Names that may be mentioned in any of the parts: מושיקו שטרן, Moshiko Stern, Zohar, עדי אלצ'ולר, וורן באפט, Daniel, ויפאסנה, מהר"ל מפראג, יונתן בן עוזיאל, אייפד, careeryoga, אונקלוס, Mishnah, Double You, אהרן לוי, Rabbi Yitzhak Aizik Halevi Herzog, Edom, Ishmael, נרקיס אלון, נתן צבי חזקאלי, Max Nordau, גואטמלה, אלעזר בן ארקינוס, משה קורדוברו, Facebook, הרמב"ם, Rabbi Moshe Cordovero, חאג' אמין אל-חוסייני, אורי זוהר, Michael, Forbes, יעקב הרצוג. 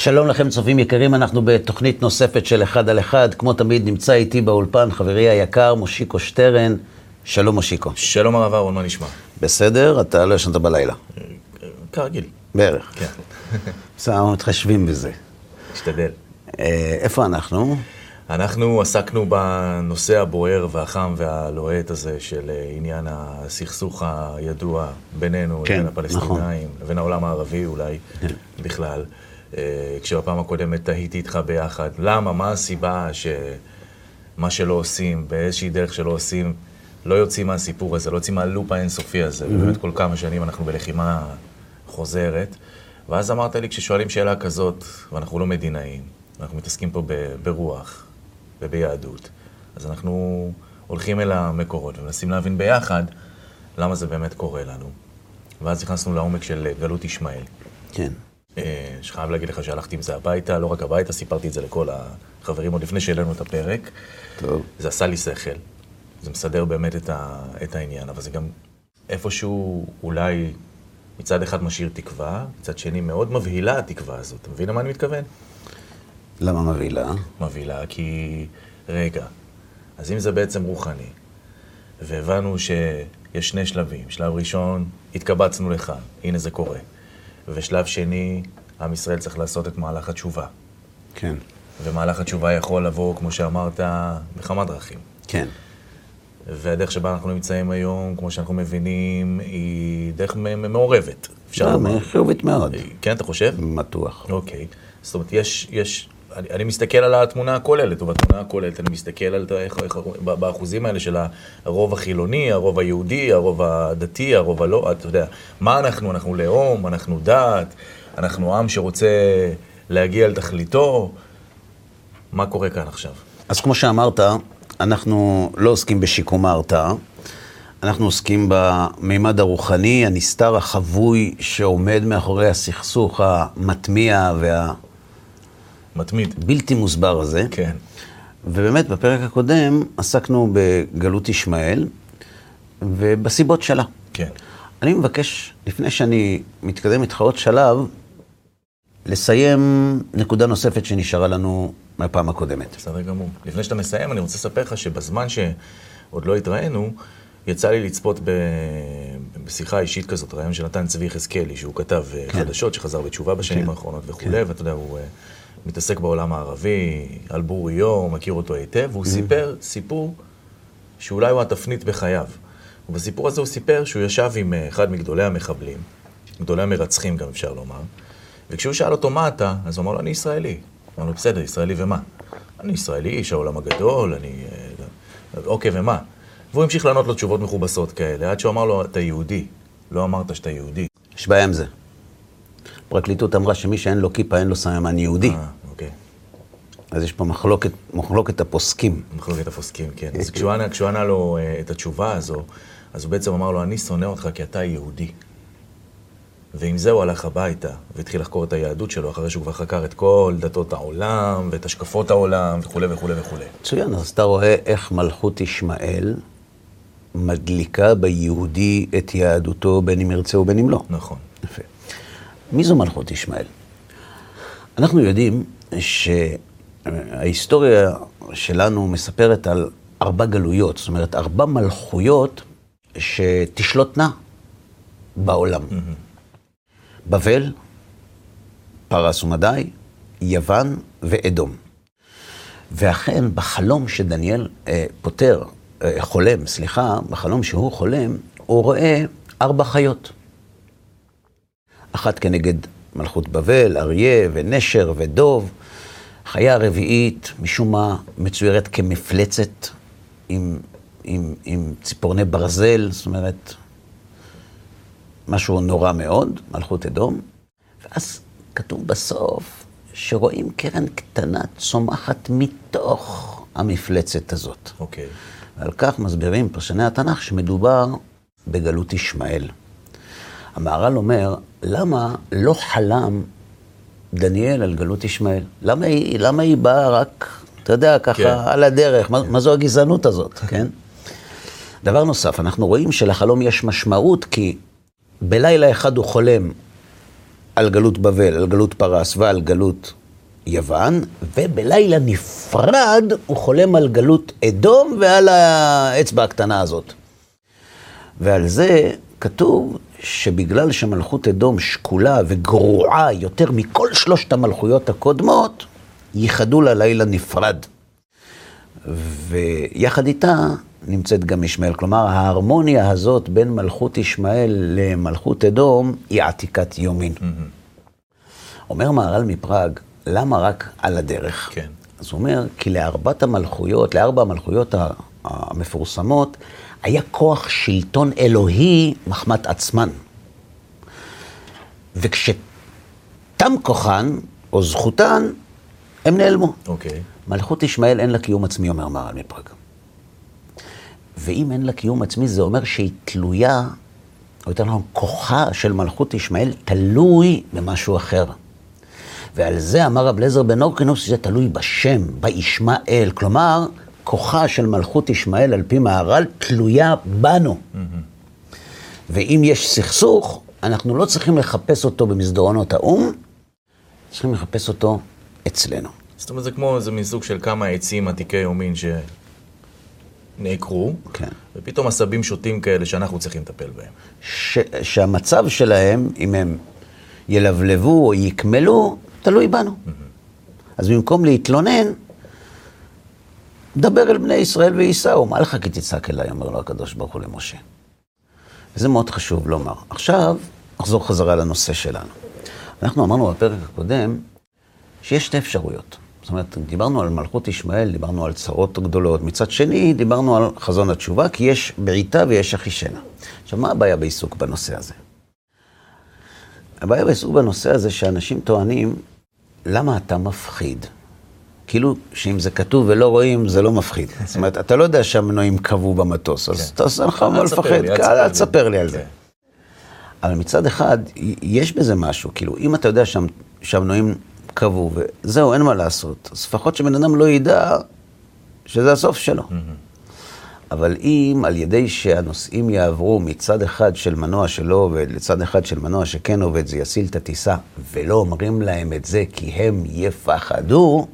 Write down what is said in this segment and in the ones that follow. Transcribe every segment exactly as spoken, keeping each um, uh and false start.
שלום לכם צופים יקרים, אנחנו בתוכנית נוספת של אחד על אחד. כמו תמיד נמצא איתי באולפן חברי היקר מושיקו שטרן. שלום מושיקו. שלום הרב אהרן, מה נשמע? בסדר, אתה לא ישנת בלילה? כרגיל. בערך. כן. בסדר, אנחנו מתחשבים בזה. נשתדל. איפה אנחנו? אנחנו עסקנו בנושא הבוער והחם והלוהט הזה של עניין הסכסוך הידוע בינינו לבין הפלסטינאים, לבין העולם הערבי אולי בכלל. כשבפעם הקודמת תהיתי איתך ביחד, למה, מה הסיבה שמה שלא עושים, באיזושהי דרך שלא עושים, לא יוצאים מהסיפור הזה, לא יוצאים מהלופה האינסופי הזה. באמת כל כמה שנים אנחנו בלחימה חוזרת. ואז אמרת לי, כששואלים שאלה כזאת, ואנחנו לא מדינאים, אנחנו מתעסקים פה ברוח וביהדות, אז אנחנו הולכים אל המקורות ומנסים להבין ביחד למה זה באמת קורה לנו. ואז נכנסנו לעומק של גלות ישמעאל. כן. שחייב להגיד לך שהלכתי עם זה הביתה, לא רק הביתה, סיפרתי את זה לכל החברים עוד לפני שהעלינו את הפרק. טוב. זה עשה לי שכל, זה מסדר באמת את, ה, את העניין, אבל זה גם איפשהו אולי מצד אחד משאיר תקווה, מצד שני מאוד מבהילה התקווה הזאת. אתה מבין למה אני מתכוון? למה מבהילה? מבהילה כי, רגע, אז אם זה בעצם רוחני, והבנו שיש שני שלבים, שלב ראשון, התקבצנו לך, הנה זה קורה. ושלב שני, עם ישראל צריך לעשות את מהלך התשובה. כן. ומהלך התשובה יכול לבוא, כמו שאמרת, בכמה דרכים. כן. והדרך שבה אנחנו נמצאים היום, כמו שאנחנו מבינים, היא דרך מעורבת. אפשר לומר. מעורבת מאוד. כן, אתה חושב? מתוח. אוקיי. זאת אומרת, יש, יש, אני, אני מסתכל על התמונה הכוללת, ובתמונה הכוללת אני מסתכל על איך, איך, באחוזים האלה של הרוב החילוני, הרוב היהודי, הרוב הדתי, הרוב הלא, אתה יודע, מה אנחנו? אנחנו לאום, אנחנו דת, אנחנו עם שרוצה להגיע לתכליתו. מה קורה כאן עכשיו? אז כמו שאמרת, אנחנו לא עוסקים בשיקום ההרתעה, אנחנו עוסקים במימד הרוחני, הנסתר החבוי שעומד מאחורי הסכסוך המתמיע וה... מתמיד. בלתי מוסבר הזה. כן. ובאמת בפרק הקודם עסקנו בגלות ישמעאל ובסיבות שלה. כן. אני מבקש, לפני שאני מתקדם איתך עוד שלב, לסיים נקודה נוספת שנשארה לנו מהפעם הקודמת. בסדר גמור. לפני שאתה מסיים, אני רוצה לספר לך שבזמן שעוד לא התראינו, יצא לי לצפות ב... בשיחה אישית כזאת, רעיון של נתן צבי חזקאלי, שהוא כתב כן. חדשות, שחזר בתשובה בשנים כן. האחרונות וכו', כן. ואתה יודע, הוא uh, מתעסק בעולם הערבי, על בוריו, הוא מכיר אותו היטב, והוא mm-hmm. סיפר סיפור שאולי הוא התפנית בחייו. ובסיפור הזה הוא סיפר שהוא ישב עם אחד מגדולי המחבלים, גדולי המרצחים גם אפשר לומר, וכשהוא שאל אותו מה אתה, אז הוא אמר לו, אני ישראלי. אמר לו, בסדר, ישראלי ומה? אני ישראלי, איש העולם הגדול, אני... אוקיי, ומה? והוא המשיך לענות לו תשובות מכובסות כאלה, עד שהוא אמר לו, אתה יהודי. לא אמרת שאתה יהודי. יש בעיה עם זה. פרקליטות אמרה שמי שאין לו כיפה, אין לו סממן יהודי. אה, אוקיי. אז יש פה מחלוקת, מחלוקת הפוסקים. מחלוקת הפוסקים, כן. אז כשהוא ענה לו את התשובה הזו, אז הוא בעצם אמר לו, אני שונא אותך כי אתה יהודי. ועם זה הוא הלך הביתה, והתחיל לחקור את היהדות שלו, אחרי שהוא כבר חקר את כל דתות העולם, ואת השקפות העולם, וכו' וכו' וכו'. מצוין, אז אתה רואה איך מלכות ישמעאל מדליקה ביהודי את יהדותו, בין אם ירצה ובין אם לא. נכון. יפה. מי זו מלכות ישמעאל? אנחנו יודעים שההיסטוריה שלנו מספרת על ארבע גלויות, זאת אומרת, ארבע מלכויות שתשלוטנה בעולם. Mm-hmm. בבל, פרס ומדי, יוון ואדום. ואכן בחלום שדניאל אה, פותר, אה, חולם, סליחה, בחלום שהוא חולם, הוא רואה ארבע חיות. אחת כנגד מלכות בבל, אריה ונשר ודוב. חיה רביעית, משום מה, מצוירת כמפלצת עם, עם, עם ציפורני ברזל, זאת אומרת... משהו נורא מאוד, מלכות אדום. ואז כתוב בסוף שרואים קרן קטנה צומחת מתוך המפלצת הזאת. אוקיי. ועל כך מסבירים פרשני התנ"ך שמדובר בגלות ישמעאל. המהר"ל אומר, למה לא חלם דניאל על גלות ישמעאל? למה היא, למה היא באה רק, אתה יודע, ככה כן. על הדרך? כן. מה, מה זו הגזענות הזאת, כן? דבר נוסף, אנחנו רואים שלחלום יש משמעות כי... בלילה אחד הוא חולם על גלות בבל, על גלות פרס ועל גלות יוון, ובלילה נפרד הוא חולם על גלות אדום ועל האצבע הקטנה הזאת. ועל זה כתוב שבגלל שמלכות אדום שקולה וגרועה יותר מכל שלושת המלכויות הקודמות, ייחדו ללילה נפרד. ויחד איתה נמצאת גם ישמעאל. כלומר, ההרמוניה הזאת בין מלכות ישמעאל למלכות אדום היא עתיקת יומין. אומר מהר"ל מפראג, למה רק על הדרך? כן. אז הוא אומר, כי לארבעת המלכויות, לארבע המלכויות המפורסמות, היה כוח שלטון אלוהי מחמת עצמן. וכשתם כוחן, או זכותן, הם נעלמו. אוקיי. מלכות ישמעאל אין לה קיום עצמי, אומר מהר"ל מפראג. ואם אין לה קיום עצמי, זה אומר שהיא תלויה, או יותר נכון, כוחה של מלכות ישמעאל תלוי במשהו אחר. ועל זה אמר רבי אלעזר בן ארקינוס, זה תלוי בשם, בישמעאל. כלומר, כוחה של מלכות ישמעאל על פי מהר"ל תלויה בנו. Mm-hmm. ואם יש סכסוך, אנחנו לא צריכים לחפש אותו במסדרונות האום, צריכים לחפש אותו אצלנו. זאת אומרת, זה כמו איזה מסוג של כמה עצים עתיקי יומין ש... נעקרו, כן. ופתאום הסבים שוטים כאלה שאנחנו צריכים לטפל בהם. ש- שהמצב שלהם, אם הם ילבלבו או יקמלו, תלוי בנו. Mm-hmm. אז במקום להתלונן, דבר אל בני ישראל וייסעו, מה לך כי תצעק אליי, אומר לו הקדוש ברוך הוא למשה. וזה מאוד חשוב לומר. עכשיו, נחזור חזרה לנושא שלנו. אנחנו אמרנו בפרק הקודם, שיש שתי אפשרויות. זאת אומרת, דיברנו על מלכות ישמעאל, דיברנו על צרות גדולות. מצד שני, דיברנו על חזון התשובה, כי יש בעיתה ויש אחישנה. עכשיו, מה הבעיה בעיסוק בנושא הזה? הבעיה בעיסוק בנושא הזה שאנשים טוענים, למה אתה מפחיד? כאילו, שאם זה כתוב ולא רואים, זה לא מפחיד. זאת אומרת, אתה לא יודע שהמנועים קבעו במטוס, אז אתה עושה לך מה לפחד, אל תספר לי על זה. אבל מצד אחד, יש בזה משהו, כאילו, אם אתה יודע שהמנועים קבעו, וזהו, אין מה לעשות. אז לפחות שבן אדם לא ידע שזה הסוף שלו. אבל אם על ידי שהנוסעים יעברו מצד אחד של מנוע שלא עובד, לצד אחד של מנוע שכן עובד, זה יסיל את הטיסה, ולא אומרים להם את זה כי הם יפחדו,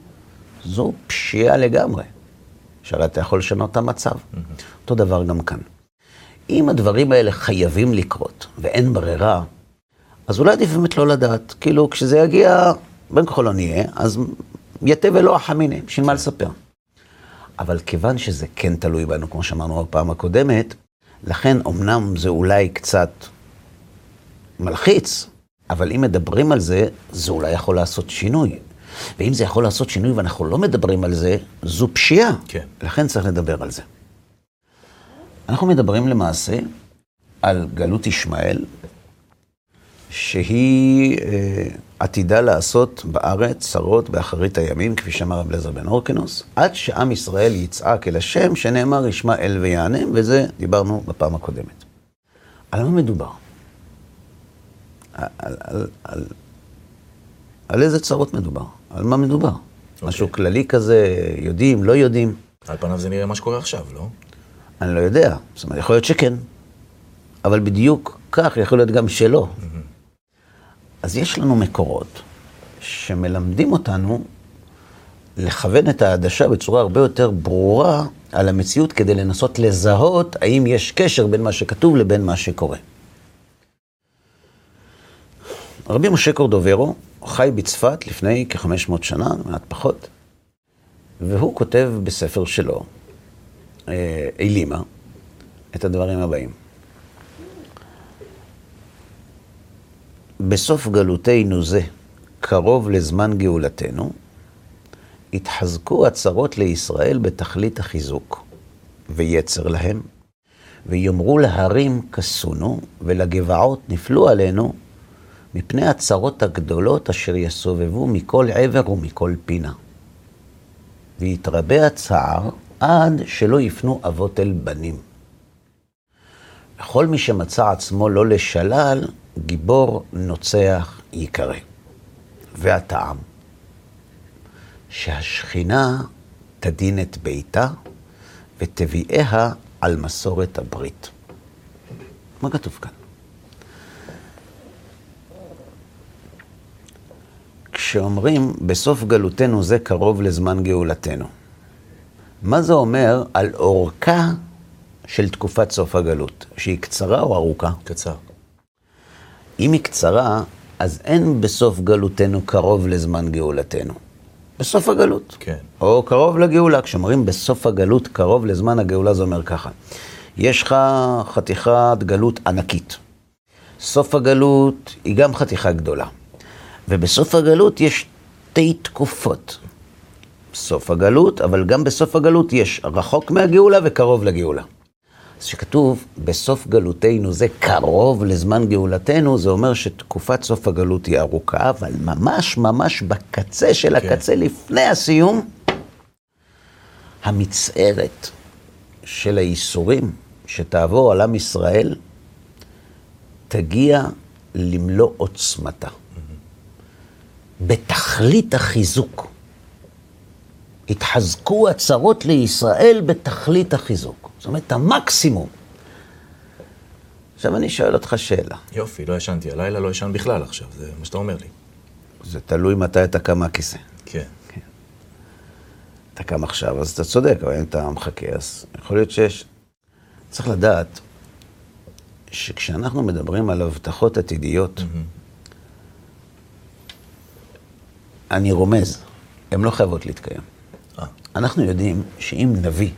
זו פשיעה לגמרי. שאתה יכול לשנות את המצב. אותו דבר גם כאן. אם הדברים האלה חייבים לקרות, ואין ברירה, אז אולי עדיף באמת לא לדעת. כאילו, כשזה יגיע... בין ככל לא נהיה, אז יתה ולא החמיני, בשביל מה לספר. אבל כיוון שזה כן תלוי בנו, כמו שאמרנו הפעם הקודמת, לכן אמנם זה אולי קצת מלחיץ, אבל אם מדברים על זה, זה אולי יכול לעשות שינוי. ואם זה יכול לעשות שינוי ואנחנו לא מדברים על זה, זו פשיעה. כן. לכן צריך לדבר על זה. אנחנו מדברים למעשה על גלות ישמעאל, שהיא אה, עתידה לעשות בארץ צרות באחרית הימים, כפי שאמר רבי אלעזר בן ארקינוס, עד שעם ישראל יצעק אל השם, שנאמר ישמעאל ויענם, וזה דיברנו בפעם הקודמת. על מה מדובר? על, על, על, על, על איזה צרות מדובר? על מה מדובר? Okay. משהו כללי כזה, יודעים, לא יודעים. על פניו זה נראה מה שקורה עכשיו, לא? אני לא יודע, זאת אומרת, יכול להיות שכן. אבל בדיוק כך יכול להיות גם שלא. Mm-hmm. אז יש לנו מקורות שמלמדים אותנו לכוון את ההדשה בצורה הרבה יותר ברורה על המציאות כדי לנסות לזהות האם יש קשר בין מה שכתוב לבין מה שקורה. רבי משה קורדוברו חי בצפת לפני כ-חמש מאות שנה, מעט פחות, והוא כותב בספר שלו, אילימה, את הדברים הבאים. בסוף גלותינו זה, קרוב לזמן גאולתנו, התחזקו הצרות לישראל בתכלית החיזוק, ויצר להם, ויאמרו להרים כסונו, ולגבעות נפלו עלינו, מפני הצרות הגדולות אשר יסובבו מכל עבר ומכל פינה. ויתרבה הצער עד שלא יפנו אבות אל בנים. וכל מי שמצא עצמו לא לשלל, גיבור נוצח יקרא. והטעם, שהשכינה תדין את ביתה ותביאיה על מסורת הברית. מה כתוב כאן? שאומרים בסוף גלותנו זה קרוב לזמן גאולתנו. מה זה אומר על אורכה של תקופת סוף הגלות? שהיא קצרה או ארוכה? קצר. אם היא קצרה, אז אין בסוף גלותנו קרוב לזמן גאולתנו. בסוף הגלות. כן. או קרוב לגאולה. כשאומרים בסוף הגלות קרוב לזמן הגאולה, זה אומר ככה. יש לך חתיכת גלות ענקית. סוף הגלות היא גם חתיכה גדולה. ובסוף הגלות יש שתי תקופות. סוף הגלות, אבל גם בסוף הגלות יש רחוק מהגאולה וקרוב לגאולה. אז שכתוב, בסוף גלותנו זה קרוב לזמן גאולתנו, זה אומר שתקופת סוף הגלות היא ארוכה, אבל ממש ממש בקצה של הקצה, okay. לפני הסיום, המצערת של האיסורים שתעבור על עם ישראל, תגיע למלוא עוצמתה. Mm-hmm. בתכלית החיזוק. התחזקו הצרות לישראל בתכלית החיזוק. זאת אומרת, המקסימום. עכשיו אני שואל אותך שאלה. יופי, לא ישנתי. הלילה לא ישן בכלל עכשיו. זה מה שאתה אומר לי. זה תלוי מתי אתה קם מהכיסא. כן. כן. אתה קם עכשיו, אז אתה צודק, אבל אם אתה מחכה, אז יכול להיות שיש... צריך לדעת שכשאנחנו מדברים על הבטחות עתידיות, mm-hmm. אני רומז, הן לא חייבות להתקיים. 아. אנחנו יודעים שאם נביא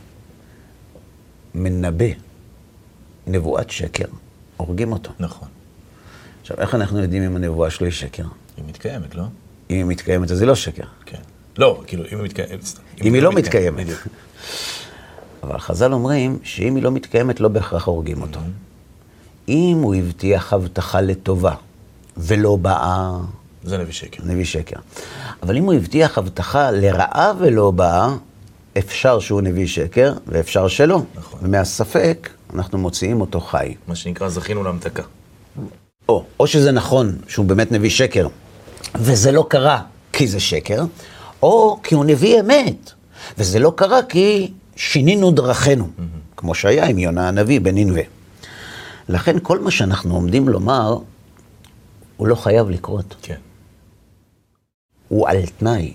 מנבא נבואת שקר, הורגים אותו. נכון. עכשיו, איך אנחנו יודעים אם הנבואה שלו היא שקר? היא מתקיימת, לא? אם היא מתקיימת, אז היא לא שקר. כן. לא, כאילו, אם היא מתקיימת... אם, אם היא לא מתקיימת. מתקיימת. אבל חז"ל אומרים שאם היא לא מתקיימת, לא בהכרח הורגים mm-hmm. אותו. אם הוא הבטיח הבטחה לטובה, ולא באה... זה נביא שקר. נביא שקר. אבל אם הוא הבטיח הבטחה לרעה ולא באה, אפשר שהוא נביא שקר, ואפשר שלא. נכון. ומהספק, אנחנו מוציאים אותו חי. מה שנקרא, זכינו להמתקה. או, או שזה נכון שהוא באמת נביא שקר, וזה לא קרה כי זה שקר, או כי הוא נביא אמת, וזה לא קרה כי שינינו דרכנו, mm-hmm. כמו שהיה עם יונה הנביא בנינווה. לכן כל מה שאנחנו עומדים לומר, הוא לא חייב לקרות. כן. הוא על תנאי,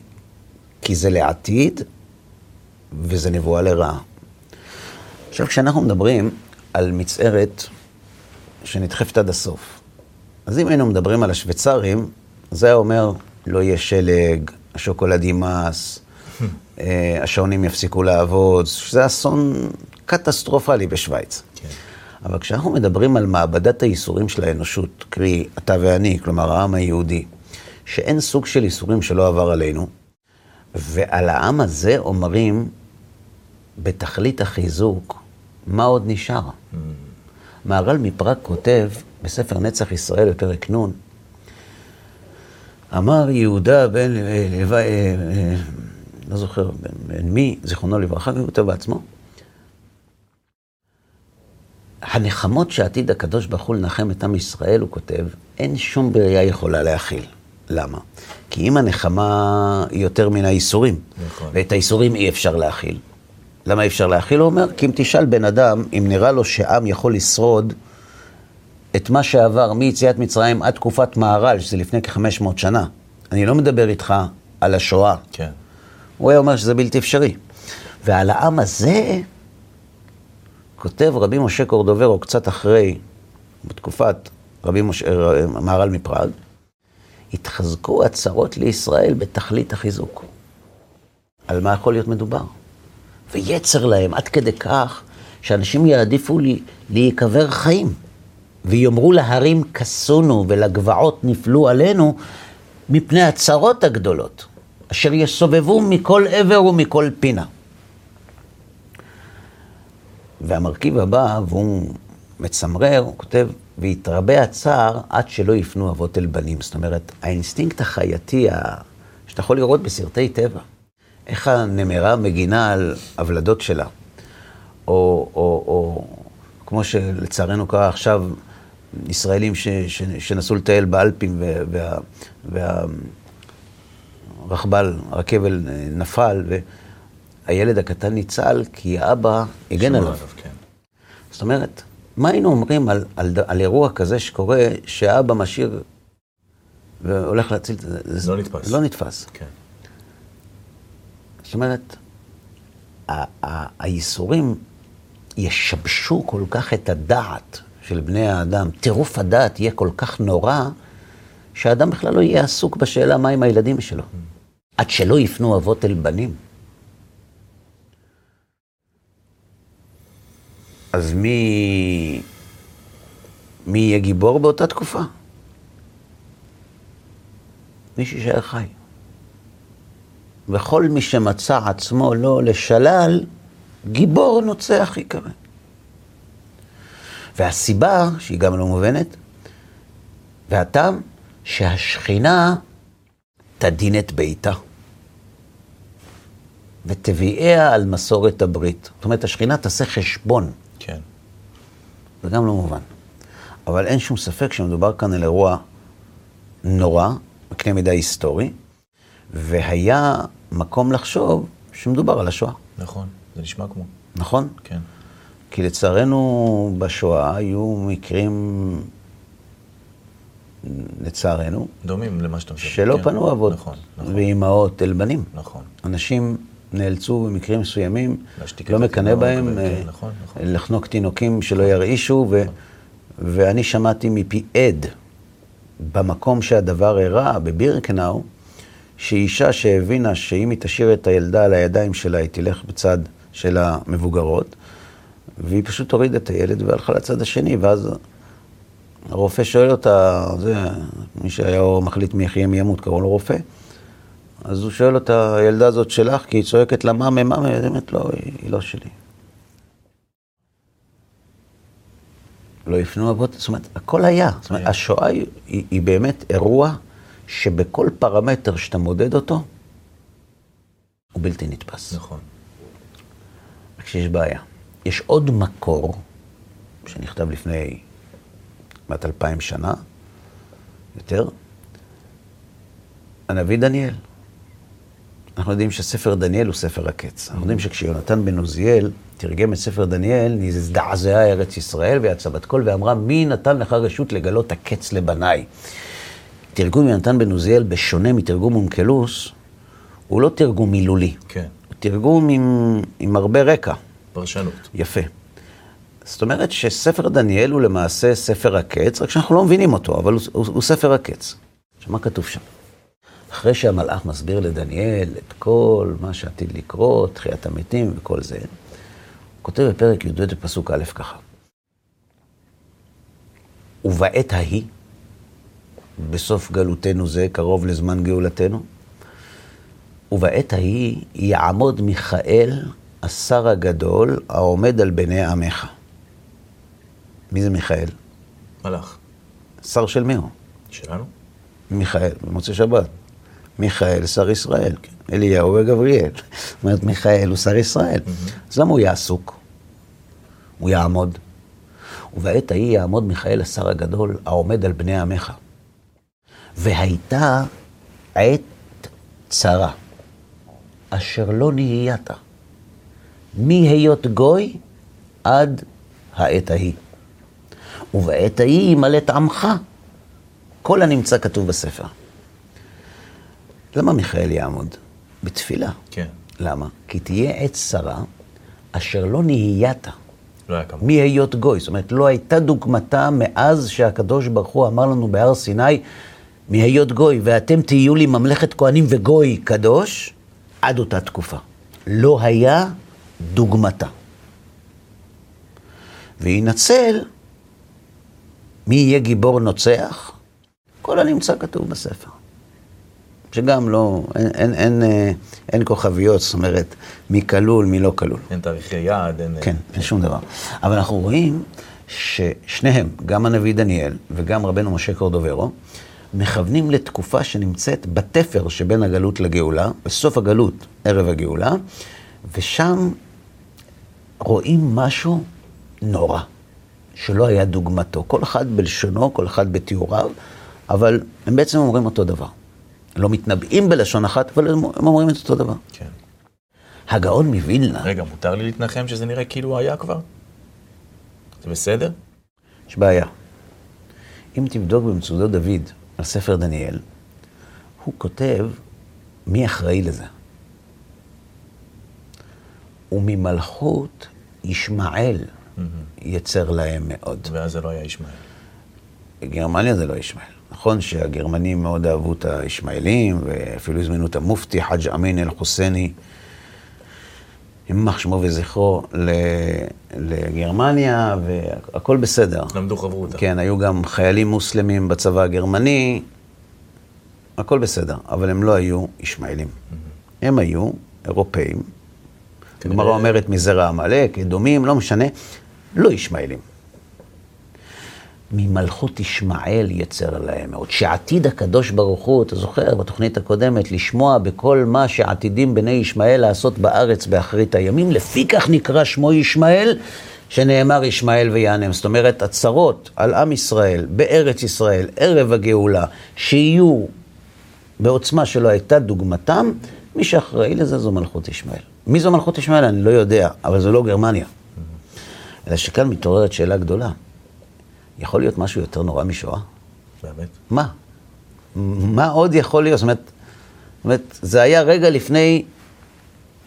כי זה לעתיד, וזה נבואה לרעה. עכשיו, כשאנחנו מדברים על מצערת שנדחפת עד הסוף, אז אם היינו מדברים על השוויצרים, זה היה אומר, לא יהיה שלג, השוקולד יימס, השעונים יפסיקו לעבוד, שזה אסון קטסטרופלי בשוויץ. כן. אבל כשאנחנו מדברים על מעבדת האיסורים של האנושות, קרי, אתה ואני, כלומר העם היהודי, שאין סוג של איסורים שלא עבר עלינו, ועל העם הזה אומרים, בתכלית החיזוק, מה עוד נשאר? Mm. מהר"ל מפראג כותב, בספר נצח ישראל, בפרק נון, אמר יהודה בן לוי, לא זוכר, בן מי, זיכרונו לברכה, הוא כותב בעצמו, הנחמות שעתיד הקדוש ברוך הוא לנחם את עם ישראל, הוא כותב, אין שום בריאה יכולה להכיל. למה? כי אם הנחמה היא יותר מן האיסורים, נכון. ואת האיסורים אי אפשר להכיל. למה אי אפשר להכיל? הוא אומר, כי אם תשאל בן אדם, אם נראה לו שעם יכול לשרוד את מה שעבר מיציאת מצרים עד תקופת מהר"ל, שזה לפני כ-חמש מאות שנה, אני לא מדבר איתך על השואה. כן. הוא היה אומר שזה בלתי אפשרי. ועל העם הזה... כותב רבי משה קורדוברו קצת אחרי, בתקופת רבי משה, מהר"ל מפראג, התחזקו הצרות לישראל בתכלית החיזוק. על מה יכול להיות מדובר? ויצר להם עד כדי כך שאנשים יעדיפו לי, להיקבר חיים, ויאמרו להרים כסונו ולגבעות נפלו עלינו מפני הצרות הגדולות, אשר יסובבו מכל עבר ומכל פינה. והמרכיב הבא, והוא מצמרר, הוא כותב, והתרבה הצער עד שלא יפנו אבות אל בנים. זאת אומרת, האינסטינקט החייתי, שאתה יכול לראות בסרטי טבע, איך הנמרה מגינה על הוולדות שלה, או, או, או כמו שלצערנו קרה עכשיו, ישראלים ש, ש, שנסו לטייל באלפים, והרכבל, וה, הרכבל נפל, ו... הילד הקטן ניצל כי האבא הגן עליו. עליו כן. זאת אומרת, מה היינו אומרים על, על, על אירוע כזה שקורה, שהאבא משאיר והולך להציל את זה. זה לא נתפס. לא נתפס. כן. זאת אומרת, הייסורים ישבשו כל כך את הדעת של בני האדם. טירוף הדעת יהיה כל כך נורא, שהאדם בכלל לא יהיה עסוק בשאלה מה עם הילדים שלו. עד שלא יפנו אבות אל בנים. אז מי... מי יהיה גיבור באותה תקופה? מי שישאר חי. וכל מי שמצא עצמו לא לשלל, גיבור נוצח יקרא. והסיבה, שהיא גם לא מובנת, והטעם, שהשכינה תדין את ביתה. ותביאיה על מסורת הברית. זאת אומרת, השכינה תעשה חשבון. כן. זה גם לא מובן. אבל אין שום ספק שמדובר כאן על אירוע נורא, בקנה מידה היסטורי, והיה מקום לחשוב שמדובר על השואה. נכון, זה נשמע כמו. נכון? כן. כי לצערנו בשואה היו מקרים, לצערנו, דומים למה שאתה משהו. שלא כן. פנו אבות נכון, נכון. ואימהות אל בנים. נכון. אנשים נאלצו במקרים מסוימים, לא מקנה בהם, מקבל, אה, כן, נכון, נכון. לחנוק תינוקים שלא ירעישו, נכון. ו... ואני שמעתי מפי עד, במקום שהדבר הרע, בבירקנאו, שאישה שהבינה שאם היא תשאיר את הילדה על הידיים שלה, היא תלך בצד של המבוגרות, והיא פשוט הורידה את הילד והלכה לצד השני, ואז הרופא שואל אותה, זה מי שהיה מחליט מי יחיה מי ימות, קראו לו רופא, אז הוא שואל אותה, הילדה הזאת שלך, כי היא צועקת לה, מאמה, מאמה, היא אומרת, לא, היא לא שלי. לא יפנו אבות, זאת אומרת, הכל היה. זאת אומרת, השואה היא, היא באמת אירוע שבכל פרמטר שאתה מודד אותו, הוא בלתי נתפס. נכון. רק שיש בעיה. יש עוד מקור, שנכתב לפני מעט אלפיים שנה, יותר, הנביא דניאל. אנחנו יודעים שספר דניאל הוא ספר הקץ. אנחנו יודעים שכשיונתן בן עוזיאל תרגם את ספר דניאל, נזדעזעה ארץ ישראל ויצאה בת קול ואמרה, מי נתן לך רשות לגלות הקץ לבניי? תרגום יונתן בן עוזיאל, בשונה מתרגום אונקלוס, הוא לא תרגום מילולי. כן. הוא תרגום עם, עם הרבה רקע. פרשנות. יפה. זאת אומרת שספר דניאל הוא למעשה ספר הקץ, רק שאנחנו לא מבינים אותו, אבל הוא, הוא, הוא ספר הקץ. שמה כתוב שם? אחרי שהמלאך מסביר לדניאל את כל מה שעתיד לקרות, תחיית המתים וכל זה, הוא כותב בפרק י"ד פסוק א' ככה. ובעת ההיא, בסוף גלותנו זה, קרוב לזמן גאולתנו, ובעת ההיא יעמוד מיכאל, השר הגדול, העומד על בני עמך. מי זה מיכאל? מלאך. שר של מי הוא? שלנו. מיכאל, במוצאי שבת. מיכאל, שר ישראל. אליהו וגבריאל. זאת אומרת, מיכאל הוא שר ישראל. אז למה הוא יעסוק? הוא יעמוד. ובעת ההיא יעמוד מיכאל השר הגדול, העומד על בני עמך. והייתה עת צרה, אשר לא נהיית, מהיות גוי עד העת ההיא. ובעת ההיא ימלט עמך. כל הנמצא כתוב בספר. למה מיכאל יעמוד? בתפילה. כן. למה? כי תהיה עת צרה אשר לא נהייתה. לא היה כמובן. מהיות גוי. זאת אומרת, לא הייתה דוגמתה מאז שהקדוש ברוך הוא אמר לנו בהר סיני, מהיות גוי, ואתם תהיו לי ממלכת כהנים וגוי קדוש, עד אותה תקופה. לא היה דוגמתה. וינצל, מי יהיה גיבור נוצח? כל הנמצא כתוב בספר. שגם לא, אין, אין, אין, אין כוכביות, זאת אומרת, מי כלול, מי לא כלול. אין תאריכי יעד, אין... כן, אין שום דבר. אבל אנחנו רואים ששניהם, גם הנביא דניאל וגם רבנו משה קורדוברו, מכוונים לתקופה שנמצאת בתפר שבין הגלות לגאולה, בסוף הגלות, ערב הגאולה, ושם רואים משהו נורא, שלא היה דוגמתו. כל אחד בלשונו, כל אחד בתיאוריו, אבל הם בעצם אומרים אותו דבר. לא מתנבאים בלשון אחת, אבל הם אומרים את אותו דבר. כן. הגאון מווילנה... רגע, מותר לי להתנחם שזה נראה כאילו היה כבר? זה בסדר? יש בעיה. אם תבדוק במצודות דוד על ספר דניאל, הוא כותב מי אחראי לזה. וממלכות ישמעאל mm-hmm. יצר להם מאוד. ואז זה לא היה ישמעאל. גרמניה זה לא ישמעאל. נכון שהגרמנים מאוד אהבו את הישמעאלים, ואפילו הזמינו את המופתי חאג' אמין אל-חוסייני, ימח שמו וזכרו, לגרמניה, והכל בסדר. למדו חברותה. כן, היו גם חיילים מוסלמים בצבא הגרמני, הכל בסדר, אבל הם לא היו ישמעאלים. Mm-hmm. הם היו אירופאים, הגמרא אומרת מזרע עמלק, אדומים, לא משנה, לא ישמעאלים. ממלכות ישמעאל יצר להם מאוד, שעתיד הקדוש ברוך הוא, אתה זוכר בתוכנית הקודמת, לשמוע בכל מה שעתידים בני ישמעאל לעשות בארץ באחרית הימים, לפי כך נקרא שמו ישמעאל, שנאמר ישמעאל ויענם. זאת אומרת, הצרות על עם ישראל, בארץ ישראל, ערב הגאולה, שיהיו בעוצמה שלא הייתה דוגמתם, מי שאחראי לזה זו מלכות ישמעאל. מי זו מלכות ישמעאל? אני לא יודע, אבל זו לא גרמניה. אלא שכאן מתעוררת שאלה גדולה. יכול להיות משהו יותר נורא משואה? באמת? מה? מה עוד יכול להיות? זאת אומרת, זה היה רגע לפני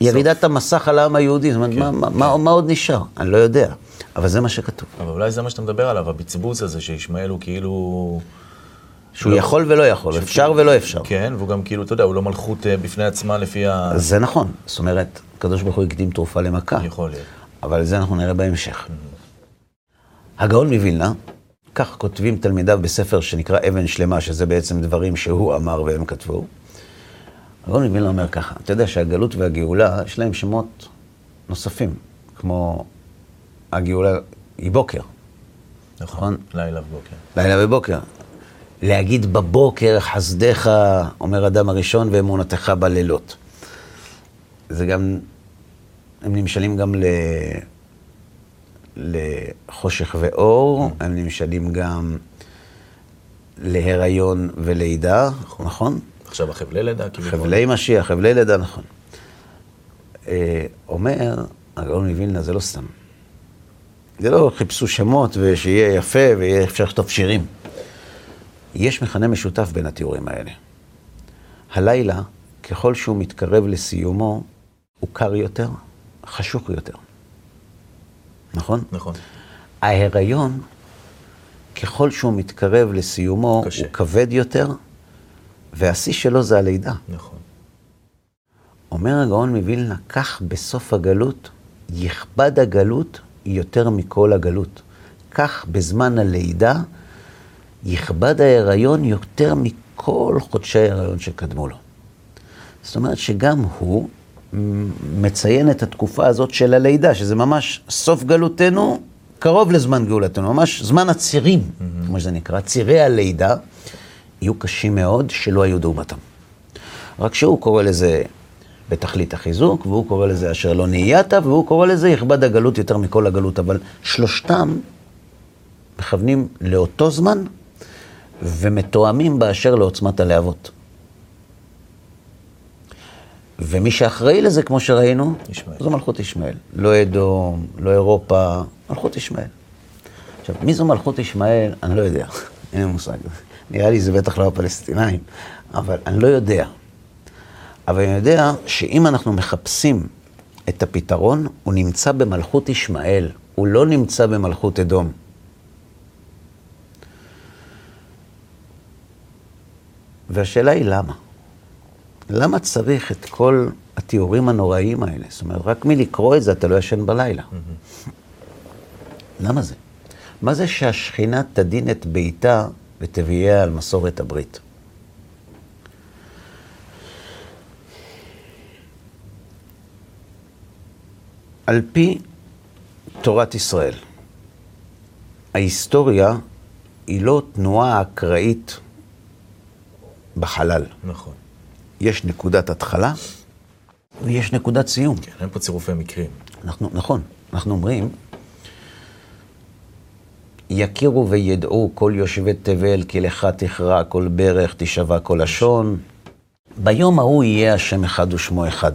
ירידת המסך על העם היהודי. זאת אומרת, מה עוד נשאר? אני לא יודע. אבל זה מה שכתוב. אבל אולי זה מה שאתה מדבר עליו, הבצבוץ הזה שישמעאל הוא כאילו... שהוא יכול ולא יכול, אפשר ולא אפשר. כן, והוא גם כאילו, אתה יודע, הוא לא מלכות בפני עצמה לפי ה... זה נכון. זאת אומרת, הקדוש ברוך הוא יקדים תרופה למכה. יכול להיות. אבל זה אנחנו נראה בהמשך. הגאון מווילנה, כך כותבים תלמידיו בספר שנקרא אבן שלמה, שזה בעצם דברים שהוא אמר והם כתבו. הגאון מווילנה אומר ככה, אתה יודע שהגלות והגאולה, יש להם שמות נוספים, כמו הגאולה היא בוקר. נכון, לילה ובוקר. לילה ובוקר. להגיד בבוקר חסדך, אומר אדם הראשון, ואמונתך בלילות. זה גם, הם נמשלים גם ל... לחושך ואור, הם נמשלים גם להיריון ולידה, נכון? עכשיו החבלי לידה. חבלי משיח, חבלי לידה, נכון. אומר, הגאון מווילנה זה לא סתם. זה לא חיפשו שמות ושיהיה יפה ויהיה אפשר לכתוב שירים. יש מכנה משותף בין התיאורים האלה. הלילה, ככל שהוא מתקרב לסיומו, הוא קר יותר, חשוך יותר. נכון? נכון. ההיריון, ככל שהוא מתקרב לסיומו, קשה. הוא כבד יותר, והשיא שלו זה הלידה. נכון. אומר הגאון מווילנה, כך בסוף הגלות, יכבד הגלות יותר מכל הגלות. כך בזמן הלידה, יכבד ההיריון יותר מכל חודשי ההיריון שקדמו לו. זאת אומרת שגם הוא מציין את התקופה הזאת של הלידה, שזה ממש סוף גלותנו, קרוב לזמן גאולתנו, ממש זמן הצירים, mm-hmm. כמו שזה נקרא, צירי הלידה, יהיו קשים מאוד שלא היו דעומתם. רק שהוא קורא לזה בתכלית החיזוק, והוא קורא לזה אשר לא נהיית, והוא קורא לזה יכבד הגלות יותר מכל הגלות, אבל שלושתם מכוונים לאותו זמן, ומתואמים באשר לעוצמת הלהבות. ומי שאחראי לזה, כמו שראינו, ישמעאל. זו מלכות ישמעאל. לא אדום, לא אירופה, מלכות ישמעאל. עכשיו, מי זו מלכות ישמעאל? אני לא יודע. אין לי מושג. נראה לי זה בטח לא הפלסטינאים, אבל אני לא יודע. אבל אני יודע שאם אנחנו מחפשים את הפתרון, הוא נמצא במלכות ישמעאל. הוא לא נמצא במלכות אדום. והשאלה היא למה? למה צריך את כל התיאורים הנוראיים האלה? זאת אומרת, רק מלקרוא את זה אתה לא ישן בלילה. Mm-hmm. למה זה? מה זה שהשכינה תדין את ביתה ותביאה על מסורת הברית? על פי תורת ישראל, ההיסטוריה היא לא תנועה אקראית בחלל. נכון. יש נקודת התחלה ויש נקודת סיום. כן, אין פה צירופי מקרים. אנחנו, נכון, אנחנו אומרים, יכירו וידעו כל יושבי תבל, כי לך תכרע כל ברך, תשבע כל לשון. ביום ההוא יהיה השם אחד ושמו אחד.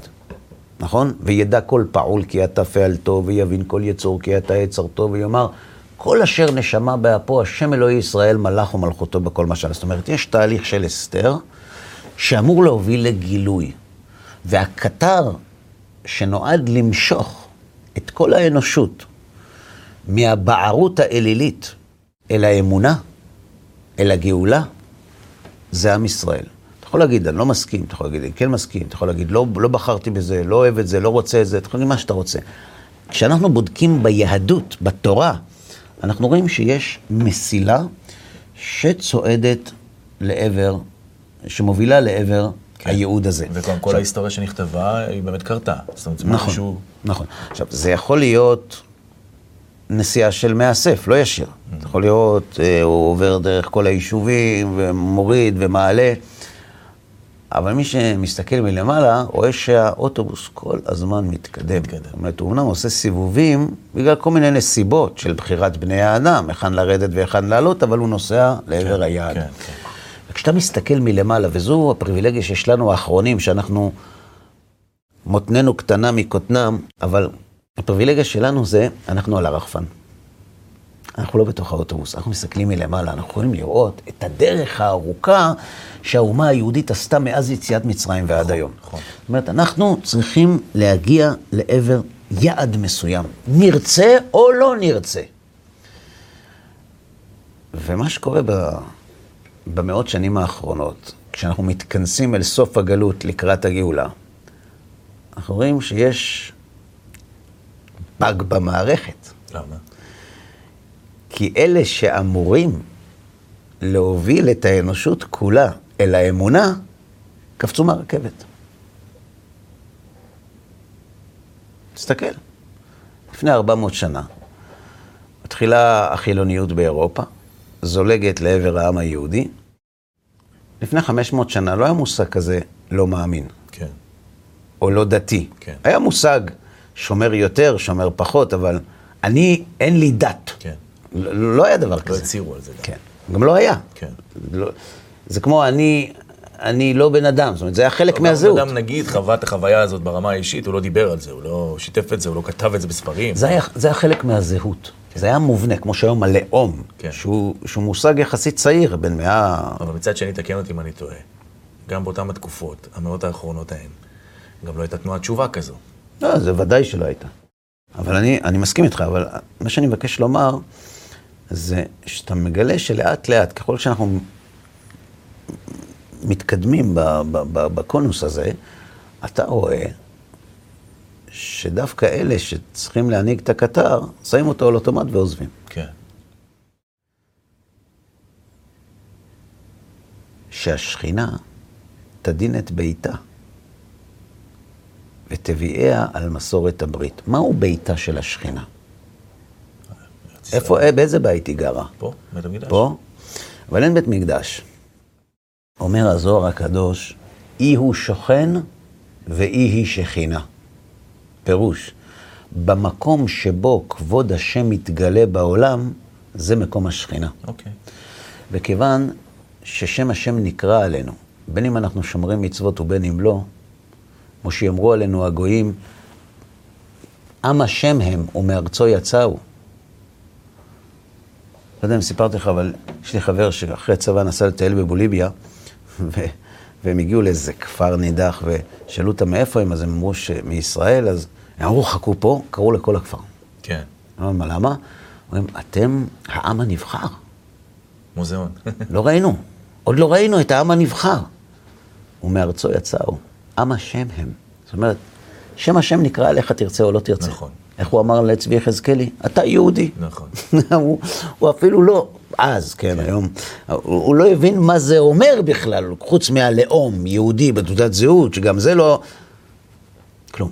נכון? וידע כל פעול כי אתה פעלתו, ויבין כל יצור כי אתה יצרתו, ויאמר, כל אשר נשמה באפו, השם אלוהי ישראל מלך ומלכותו בכל משל. זאת אומרת, יש תהליך של אסתר, שאמור להוביל לגילוי. והקטר שנועד למשוך את כל האנושות מהבערות האלילית אל האמונה, אל הגאולה, זה עם ישראל. אתה יכול להגיד, אני לא מסכים, אתה יכול להגיד, אני כן מסכים, אתה יכול להגיד, לא, לא בחרתי בזה, לא אוהב את זה, לא רוצה את זה, אתה יכול להגיד מה שאתה רוצה. כשאנחנו בודקים ביהדות, בתורה, אנחנו רואים שיש מסילה שצועדת לעבר, שמובילה לעבר כן. הייעוד הזה. וגם כל ההיסטוריה שנכתבה היא באמת קרתה. נכון, שהוא... נכון. עכשיו, זה יכול להיות נסיעה של מאסף, לא ישיר. Mm-hmm. אתה יכול להיות, הוא עובר דרך כל היישובים, ומוריד ומעלה, אבל מי שמסתכל מלמעלה, רואה שהאוטובוס כל הזמן מתקדם. מתקדם. זאת אומרת, הוא אמנם עושה סיבובים, בגלל כל מיני נסיבות של בחירת בני האדם, היכן לרדת והיכן לעלות, אבל הוא נוסע לעבר כן, היעד. כן, כן. וכשאתה מסתכל מלמעלה, וזו הפריבילגיה שיש לנו האחרונים, שאנחנו מותננו קטנה מקוטנם, אבל הפריבילגיה שלנו זה, אנחנו על הרחפן. אנחנו לא בתוך האוטובוס, אנחנו מסתכלים מלמעלה, אנחנו יכולים לראות את הדרך הארוכה שהאומה היהודית עשתה מאז יציאת מצרים ועד נכון, היום. נכון. זאת אומרת, אנחנו צריכים להגיע לעבר יעד מסוים, נרצה או לא נרצה. ומה שקורה ב... במאות שנים האחרונות, כשאנחנו מתכנסים אל סוף הגלות לקראת הגאולה, אנחנו רואים שיש באג במערכת. למה? כי אלה שאמורים להוביל את האנושות כולה אל האמונה, קפצו מהרכבת. תסתכל. לפני ארבע מאות שנה, התחילה החילוניות באירופה, זולגת לעבר העם היהודי. לפני חמש מאות שנה לא היה מושג כזה לא מאמין. כן. או לא דתי. כן. היה מושג שומר יותר, שומר פחות, אבל אני, אין לי דת. כן. לא, לא היה דבר לא כזה. לא הצירו על זה. כן. גם. גם לא היה. כן. לא, זה כמו אני, אני לא בן אדם, זאת אומרת, זה היה חלק לא מהזהות. בן אדם נגיד חווה את החוויה הזאת ברמה האישית, הוא לא דיבר על זה, הוא לא שיתף את זה, הוא לא כתב את זה בספרים. זה היה, זה היה חלק מהזהות. כן. זה היה מובנה, כמו שהיום הלאום, כן. שהוא, שהוא מושג יחסית צעיר, בין מאה... אבל מצד שני, תקן אותי אם אני טועה. גם באותן התקופות, המאות האחרונות ההן, גם לא הייתה תנועה תשובה כזו. לא, זה ודאי שלא הייתה. אבל אני, אני מסכים איתך, אבל מה שאני מבקש לומר, זה שאתה מגלה שלאט לאט, ככל שאנחנו מתקדמים בקונוס הזה, אתה רואה שדווקא אלה שצריכים להנהיג את הקטר, שמים אותו על אוטומט ועוזבים. כן. שהשכינה תדין את ביתה, ותביאיה על מסורת הברית. מהו ביתה של השכינה? איפה, באיזה בית היא גרה? פה, בית המקדש. פה, אבל אין בית מקדש. אומר הזוהר הקדוש, אי הוא שוכן ואי היא שכינה. פירוש, במקום שבו כבוד השם מתגלה בעולם, זה מקום השכינה. אוקיי. Okay. וכיוון ששם השם נקרא עלינו, בין אם אנחנו שומרים מצוות ובין אם לא, כמו שיאמרו עלינו הגויים, עם השם הם ומארצו יצאו. לא יודע אם סיפרתי לך, אבל יש לי חבר שאחרי צבא נסע לטייל בבוליביה, ו... והם הגיעו לאיזה כפר נידח, ושאלו אותם מאיפה הם, אז הם אמרו שמישראל, אז הם אמרו, חכו פה, קראו לכל הכפר. כן. אמרו, למה? אומרים, אתם העם הנבחר. מוזיאון. לא ראינו. עוד לא ראינו את העם הנבחר. ומארצו יצאו, עם השם הם. זאת אומרת, שם השם נקרא עליך תרצה או לא תרצה. נכון. איך הוא אמר לצבי יחזקאלי? אתה יהודי. נכון. הוא, הוא אפילו לא... אז, כן, היום, הוא לא הבין מה זה אומר בכלל, חוץ מהלאום יהודי בתעודת זהות, שגם זה לא... כלום.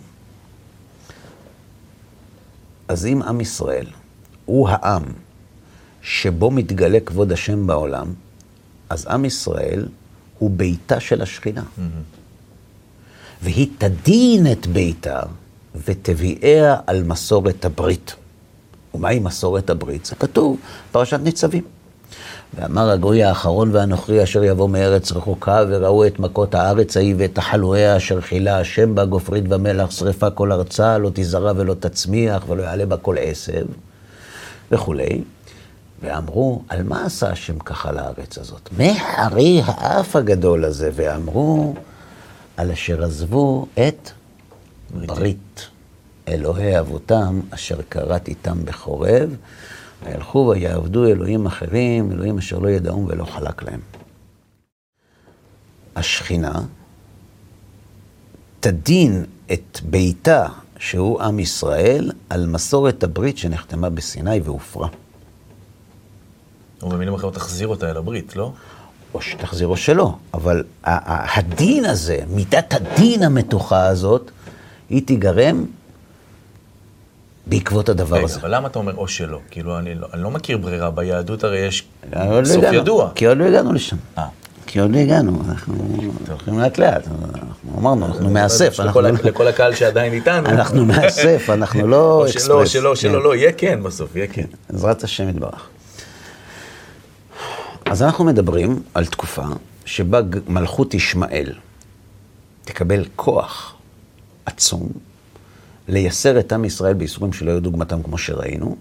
אז אם עם ישראל הוא העם שבו מתגלה כבוד השם בעולם, אז עם ישראל הוא ביתה של השכינה. והיא תדין את ביתה ותביאיה על מסורת הברית. ומהי מסורת הברית? זה כתוב, פרשת ניצבים. ואמר הגוי האחרון והנוכרי אשר יבוא מארץ רחוקה, וראו את מכות הארץ ההיא ואת החלויה אשר חילה השם בה גופרית ומלח, שריפה כל ארצה, לא תזרע ולא תצמיח ולא יעלה בה כל עשב וכולי. ואמרו, על מה עשה השם ככה לארץ הזאת? מהרי האף הגדול הזה, ואמרו, על אשר עזבו את ברית, אלוהי אבותם, אשר קראת איתם בחורב, והלכו ויעבדו אלוהים אחרים, אלוהים אשר לא ידעום ולא חלק להם. השכינה תדין את ביתה, שהוא עם ישראל, על מסורת הברית שנחתמה בסיני והופרה. הוא במילים אחרות תחזיר אותה אל הברית, לא? או שתחזיר או שלא, אבל הדין הזה, מידת הדין המתוחה הזאת, היא תיגרם בעקבות הדבר רגע, הזה. אבל למה אתה אומר או שלא? כאילו, אני לא, אני לא מכיר ברירה, ביהדות הרי יש לא סוף הגענו, ידוע. כי עוד לא הגענו לשם. אה. כי עוד לא הגענו, אנחנו הולכים לאט לאט, אנחנו אמרנו, אנחנו מאסף. לכל הקהל שעדיין איתנו. אנחנו מאסף, אנחנו לא אקספרס. או שלא, או שלא, לא, יהיה כן בסוף, יהיה כן. עזרת השם יתברך. אז אנחנו מדברים על תקופה שבה מלכות ישמעאל תקבל כוח עצום לייסר את עם ישראל ביסורים שלא היו דוגמתם כמו שראינו,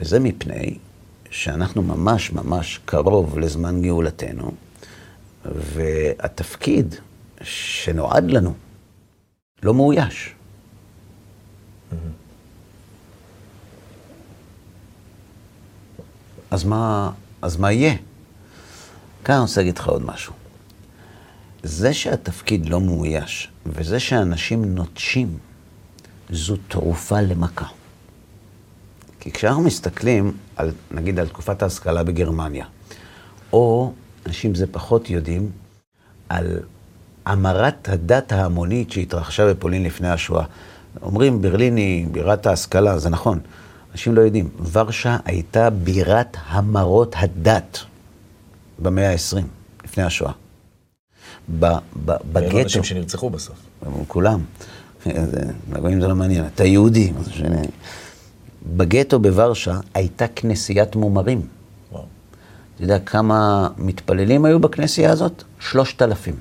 וזה מפני שאנחנו ממש ממש קרוב לזמן גאולתנו, והתפקיד שנועד לנו לא מאויש. אז מה, אז מה יהיה? כאן אני רוצה להגיד לך עוד משהו. זה שהתפקיד לא מאויש, וזה שאנשים נוטשים, זו תרופה למכה. כי כשאנחנו מסתכלים, על, נגיד, על תקופת ההשכלה בגרמניה, או אנשים זה פחות יודעים, על אמרת הדת ההמונית שהתרחשה בפולין לפני השואה. אומרים, ברלין היא בירת ההשכלה, זה נכון. אנשים לא יודעים. ורשה הייתה בירת המרות הדת. במאה ה-עשרים, לפני השואה. בגטו. היו אנשים שנרצחו בסוף. כולם. לגויים זה לא מעניין, אתה יהודי. בגטו בוורשה הייתה כנסיית מומרים. אתה יודע כמה מתפללים היו בכנסייה הזאת? שלושת אלפים.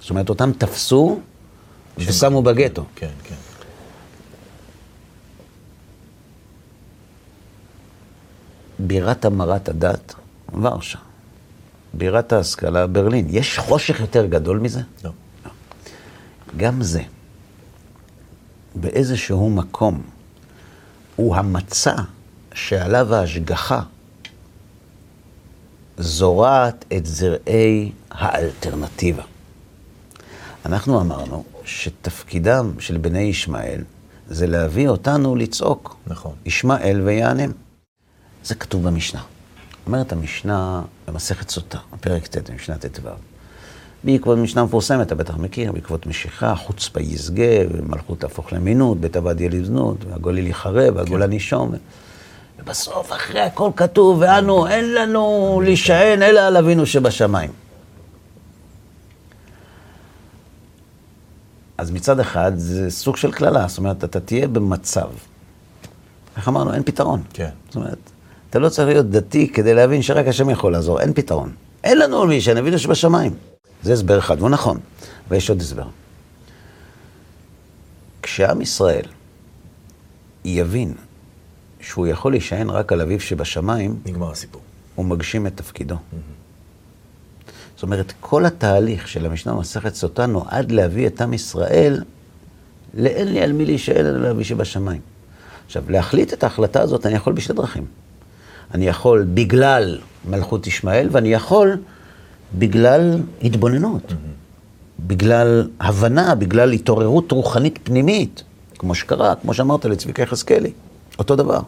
זאת אומרת, אותם תפסו ושמו בגטו. כן, כן. בירת המרת הדת, ורשה, בירת ההשכלה, ברלין. יש חושך יותר גדול מזה? לא. לא. גם זה, באיזשהו מקום, הוא המצא שעליו ההשגחה זורעת את זרעי האלטרנטיבה. אנחנו אמרנו שתפקידם של בני ישמעאל זה להביא אותנו לצעוק. נכון. ישמעאל ויענם. זה כתוב במשנה. אומרת המשנה במסכת סוטה, הפרק ת' במשנה ת' ו'. בעקבות משנה מפורסמת, אתה בטח מכיר, בעקבות משיכה, חוצפה יסגה, מלכות תהפוך למינות, בית עבד יהיה לבנות, והגוליל יחרב, והגולה נישום. ובסוף, אחרי הכל כתוב, ואנו, אין לנו להישען, אלא על אבינו שבשמיים. אז מצד אחד, זה סוג של כללה, זאת אומרת, אתה תהיה במצב. איך אמרנו? אין פתרון. כן. זאת אומרת, אתה לא צריך להיות דתי כדי להבין שרק השם יכול לעזור. אין פתרון. אין לנו על מי שנבינו שבשמיים. זה הסבר אחד, והוא נכון. ויש עוד הסבר. כשעם ישראל יבין שהוא יכול להישען רק על אביו שבשמיים, נגמר הסיפור. הוא מגשים את תפקידו. Mm-hmm. זאת אומרת, כל התהליך של המשנה במסכת סוטה נועד להביא את עם ישראל לאין לי על מי להישען על אביו שבשמיים. עכשיו, להחליט את ההחלטה הזאת אני יכול בשתי דרכים. אני יכול בגלל מלכות ישמעאל, ואני יכול בגלל התבוננות, בגלל הבנה, בגלל התעוררות רוחנית פנימית, כמו שקרה, כמו שאמרת לצביקי חזקאלי, אותו דבר.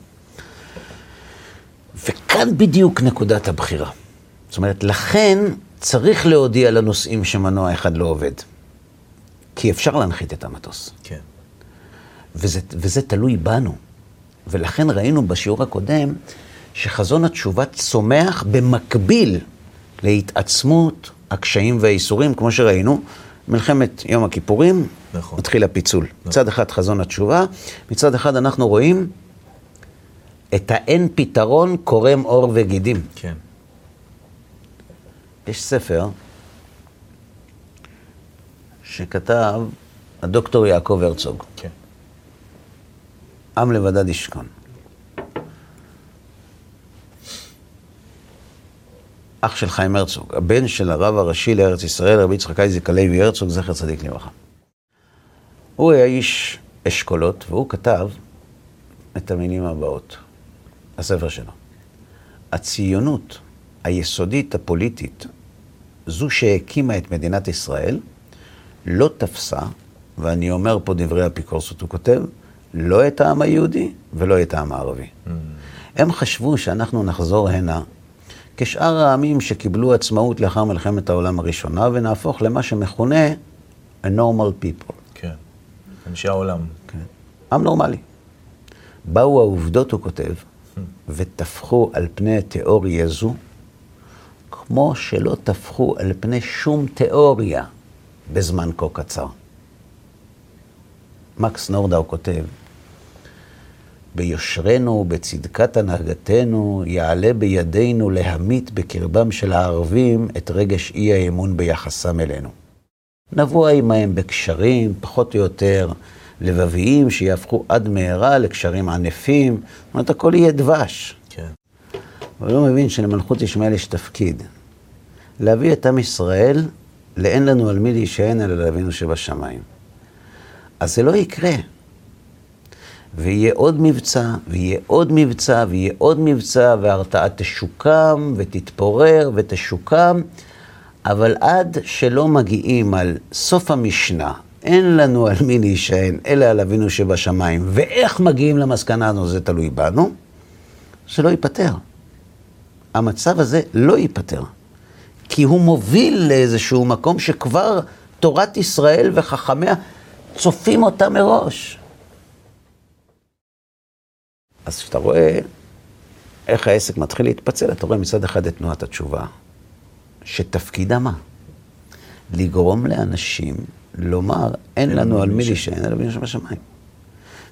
וכאן בדיוק נקודת הבחירה. זאת אומרת, לכן צריך להודיע לנוסעים שמנוע אחד לא עובד, כי אפשר להנחית את המטוס. כן. וזה, וזה תלוי בנו. ולכן ראינו בשיעור הקודם, שחזון התשובה צומח במקביל להתעצמות הקשיים והאיסורים, כמו שראינו, מלחמת יום הכיפורים, נכון. מתחיל הפיצול. נכון. מצד אחד חזון התשובה, מצד אחד אנחנו רואים את האין פתרון קורם אור וגידים. כן. יש ספר שכתב הדוקטור יעקב הרצוג. כן. עם לבדד ישכון. אח של חיים הרצוג, הבן של הרב הראשי לארץ ישראל, רבי יצחק אייזיק הלוי הרצוג, זכר צדיק לברכה. הוא היה איש אשכולות, והוא כתב את המילים הבאות, הספר שלו. הציונות היסודית הפוליטית, זו שהקימה את מדינת ישראל, לא תפסה, ואני אומר פה דברי אפיקורסות, הוא כותב, לא את העם היהודי ולא את העם הערבי. Mm. הם חשבו שאנחנו נחזור הנה, כשאר העמים שקיבלו עצמאות לאחר מלחמת העולם הראשונה, ונהפוך למה שמכונה a normal people. כן, אנשי העולם. כן. עם נורמלי. באו העובדות, הוא כותב, ותפחו על פני תיאוריה זו, כמו שלא תפחו על פני שום תיאוריה בזמן כה קצר. מקס נורדאו כותב, ביושרנו, בצדקת הנהגתנו, יעלה בידינו להמית בקרבם של הערבים את רגש אי האמון ביחסם אלינו. נבוא עמהם בקשרים, פחות או יותר לבביים, שיהפכו עד מהרה לקשרים ענפים. זאת אומרת, הכל יהיה דבש. כן. אבל לא מבין שלמלכות ישמעאל יש תפקיד. להביא את עם ישראל, לאין לנו על מי להישען, אלא להבינו שבשמיים. אז זה לא יקרה. ויהיה עוד מבצע, ויהיה עוד מבצע, ויהיה עוד מבצע, וההרתעה תשוקם, ותתפורר, ותשוקם, אבל עד שלא מגיעים על סוף המשנה, אין לנו על מי להישען, אלא על אבינו שבשמיים, ואיך מגיעים למסקנה הזו, זה תלוי בנו, זה לא ייפטר. המצב הזה לא ייפטר, כי הוא מוביל לאיזשהו מקום שכבר תורת ישראל וחכמיה צופים אותה מראש. אז כשאתה רואה איך העסק מתחיל להתפצל, אתה רואה מצד אחד את תנועת התשובה, שתפקידה מה? לגרום לאנשים לומר, אין לנו על מי להישען, אלא אבינו שבשמיים.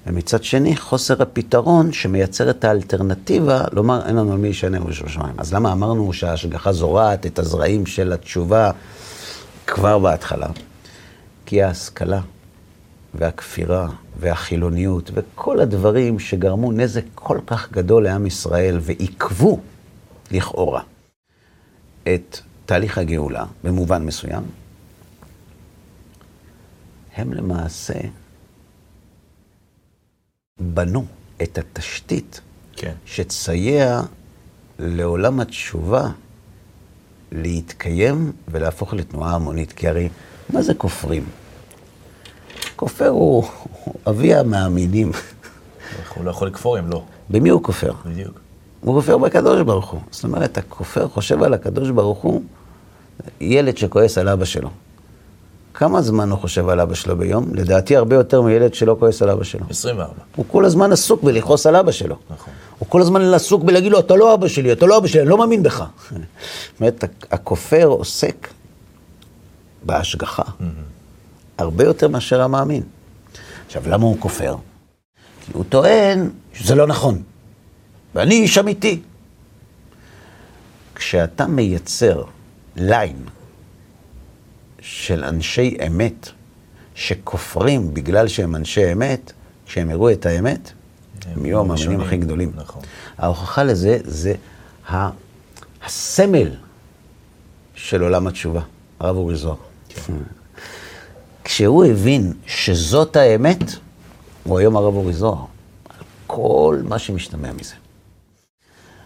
ומצד שני, חוסר הפתרון שמייצר את האלטרנטיבה, לומר, אין לנו על מי להישען, אלא אבינו שבשמיים. אז למה אמרנו שההשגחה זורעת את הזרעים של התשובה כבר בהתחלה? כי ההשכלה והכפירה והחילוניות וכל הדברים שגרמו נזק כל כך גדול לעם ישראל ועיכבו לכאורה את תהליך הגאולה במובן מסוים, הם למעשה בנו את התשתית כן. שתסייע לעולם התשובה להתקיים ולהפוך לתנועה המונית. כי הרי מה זה כופרים? כופר הוא, הוא אבי המאמינים. הוא לא יכול לכפור אם לא. במי הוא כופר? בדיוק. הוא כופר בקדוש ברוך הוא. זאת אומרת, הכופר חושב על הקדוש ברוך הוא, ילד שכועס על אבא שלו. כמה זמן הוא חושב על אבא שלו ביום? לדעתי הרבה יותר מילד שלא כועס על אבא שלו. עשרים וארבע. הוא כל הזמן עסוק בלכעוס על אבא שלו. נכון. הוא כל הזמן עסוק בלהגיד לו, אתה לא אבא שלי, אתה לא אבא שלי, אני לא מאמין בך. זאת אומרת, הכופר עוסק בהשגחה. הרבה יותר מאשר המאמין. עכשיו, למה הוא כופר? כי הוא טוען שזה לא נכון. ואני איש אמיתי. כשאתה מייצר ליין של אנשי אמת, שכופרים בגלל שהם אנשי אמת, כשהם הראו את האמת, הם יהיו המאמינים הכי גדולים. נכון. ההוכחה לזה זה הסמל של עולם התשובה. הרב אורי זוהר. כן. כשהוא הבין שזאת האמת, הוא היום הרב אורי זוהר, על כל מה שמשתמע מזה.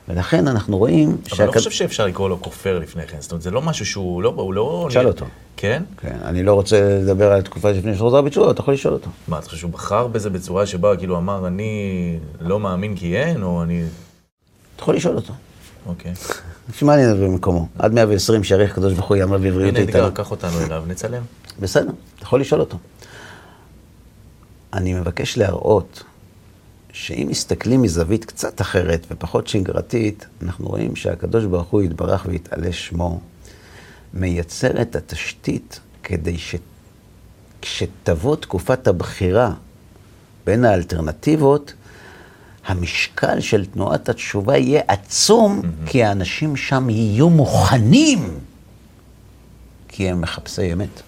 ולכן אנחנו רואים... אבל שהכ... לא חושב שאפשר לקרוא לו כופר לפני כן, זאת אומרת, זה לא משהו שהוא לא... הוא לא... שאל אותו. כן? כן, אני לא רוצה לדבר על תקופה לפני שחוזר בתשובה, אתה יכול לשאול אותו. מה, אתה חושב שהוא בחר בזה בצורה שבה, כאילו אמר, אני לא מאמין כי אין, או אני... אתה יכול לשאול אותו. אוקיי. שמה אני נדבר במקומו? עד מאה ועשרים שעריך קדוש ברוך הוא יאמר בבריאות איתנו. הנה, נקרא, קח אותנו אליו, נצלם. בסדר, אתה יכול לשאול אותו. אני מבקש להראות שאם מסתכלים מזווית קצת אחרת ופחות שגרתית, אנחנו רואים שהקדוש ברוך הוא יתברך ויתעלה שמו, מייצר את התשתית כדי שכשתבוא תקופת הבחירה בין האלטרנטיבות, המשקל של תנועת התשובה יהיה עצום, mm-hmm. כי האנשים שם יהיו מוכנים, כי הם מחפשי אמת.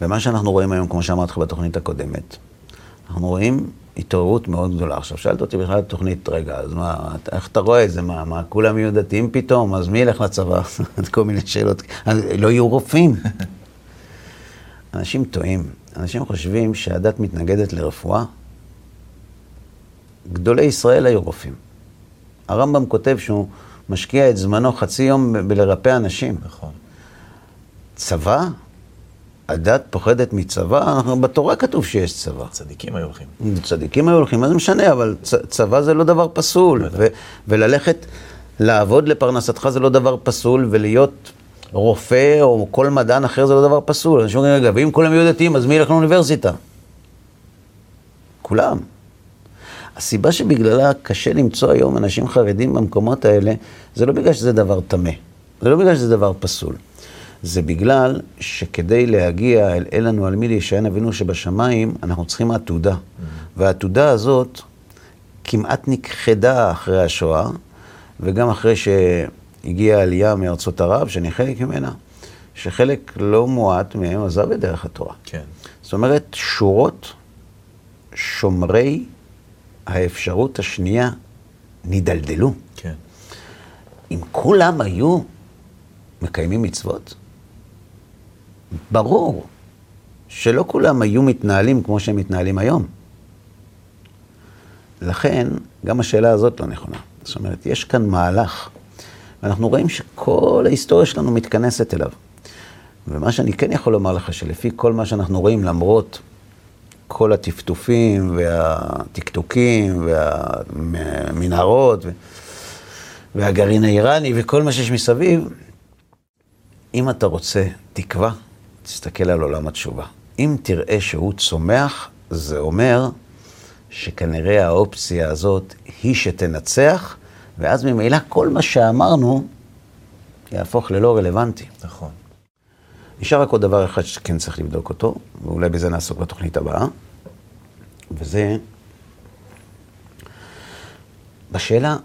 ומה שאנחנו רואים היום, כמו שאמרתי בתוכנית הקודמת, אנחנו רואים התעוררות מאוד גדולה. עכשיו, שאלת אותי בכלל תוכנית, רגע, אז מה, איך אתה רואה את זה? מה, מה, כולם יהיו דתיים פתאום? אז מי ילך לצבא? כל מיני שאלות. אז לא יהיו רופאים. אנשים טועים. אנשים חושבים שהדת מתנגדת לרפואה. גדולי ישראל היו רופאים. הרמב"ם כותב שהוא משקיע את זמנו חצי יום בלרפא אנשים. נכון. צבא? הדת פוחדת מצבא? בתורה כתוב שיש צבא. צדיקים היו הולכים. צדיקים היו הולכים, מה זה משנה, אבל צבא זה לא דבר פסול. וללכת לעבוד לפרנסתך זה לא דבר פסול, ולהיות רופא או כל מדען אחר זה לא דבר פסול. אנשים אומרים, רגע, ואם כולם יהיו דתיים, אז מי ילך לאוניברסיטה? כולם. הסיבה שבגללה קשה למצוא היום אנשים חרדים במקומות האלה, זה לא בגלל שזה דבר תמה. זה לא בגלל שזה דבר פסול. זה בגלל שכדי להגיע אל אלינו על מי להישען, אבינו שבשמיים אנחנו צריכים עתודה. Mm-hmm. והעתודה הזאת כמעט נכחדה אחרי השואה, וגם אחרי שהגיעה העלייה מארצות ערב, שאני חלק ממנה, שחלק לא מועט מהם עזב את דרך התורה. כן. זאת אומרת, שורות שומרי האפשרות השנייה נדלדלו. כן. אם כולם היו מקיימים מצוות? ברור שלא כולם היו מתנהלים כמו שהם מתנהלים היום. לכן, גם השאלה הזאת לא נכונה. זאת אומרת, יש כאן מהלך, ואנחנו רואים שכל ההיסטוריה שלנו מתכנסת אליו. ומה שאני כן יכול לומר לך, שלפי כל מה שאנחנו רואים, למרות כל הטפטופים והטקטוקים והמנהרות והגרעין האיראני וכל מה שיש מסביב, אם אתה רוצה תקווה, תסתכל על עולם התשובה. אם תראה שהוא צומח, זה אומר שכנראה האופציה הזאת היא שתנצח, ואז ממילא כל מה שאמרנו יהפוך ללא רלוונטי. נכון. נשאר רק עוד דבר אחד שכן צריך לבדוק אותו, ואולי בזה נעסוק בתוכנית הבאה, וזה בשאלה,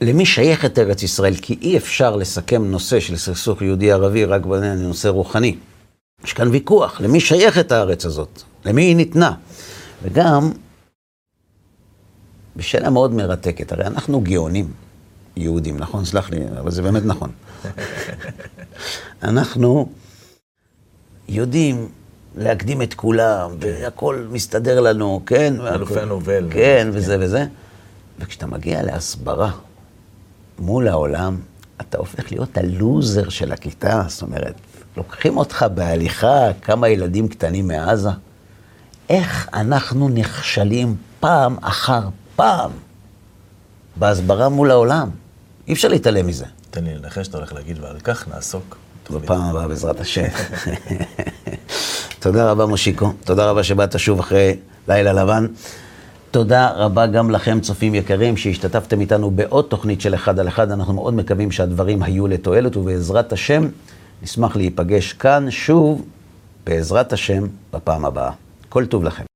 למי שייכת ארץ ישראל? כי אי אפשר לסכם נושא של סכסוך יהודי-ערבי רק בנושא רוחני. יש כאן ויכוח, למי שייכת הארץ הזאת? למי היא ניתנה? וגם, בשאלה מאוד מרתקת, הרי אנחנו גאונים יהודים, נכון? סלח לי, אבל זה באמת נכון. אנחנו יודעים להקדים את כולם, והכל מסתדר לנו, כן? אלופי הנובל. כן, וזה וזה. וכשאתה מגיע להסברה, מול העולם, אתה הופך להיות הלוזר של הכיתה, זאת אומרת, לוקחים אותך בהליכה כמה ילדים קטנים מעזה. איך אנחנו נכשלים פעם אחר פעם בהסברה מול העולם? אי אפשר להתעלם מזה. תן לי לנחש, אתה הולך להגיד, ועל כך נעסוק. בפעם הבאה בעזרת השם. תודה רבה מושיקו, תודה רבה שבאת שוב אחרי לילה לבן. תודה רבה גם לכם, צופים יקרים, שהשתתפתם איתנו בעוד תוכנית של אחד על אחד. אנחנו מאוד מקווים שהדברים היו לתועלת, ובעזרת השם נשמח להיפגש כאן שוב, בעזרת השם, בפעם הבאה. כל טוב לכם.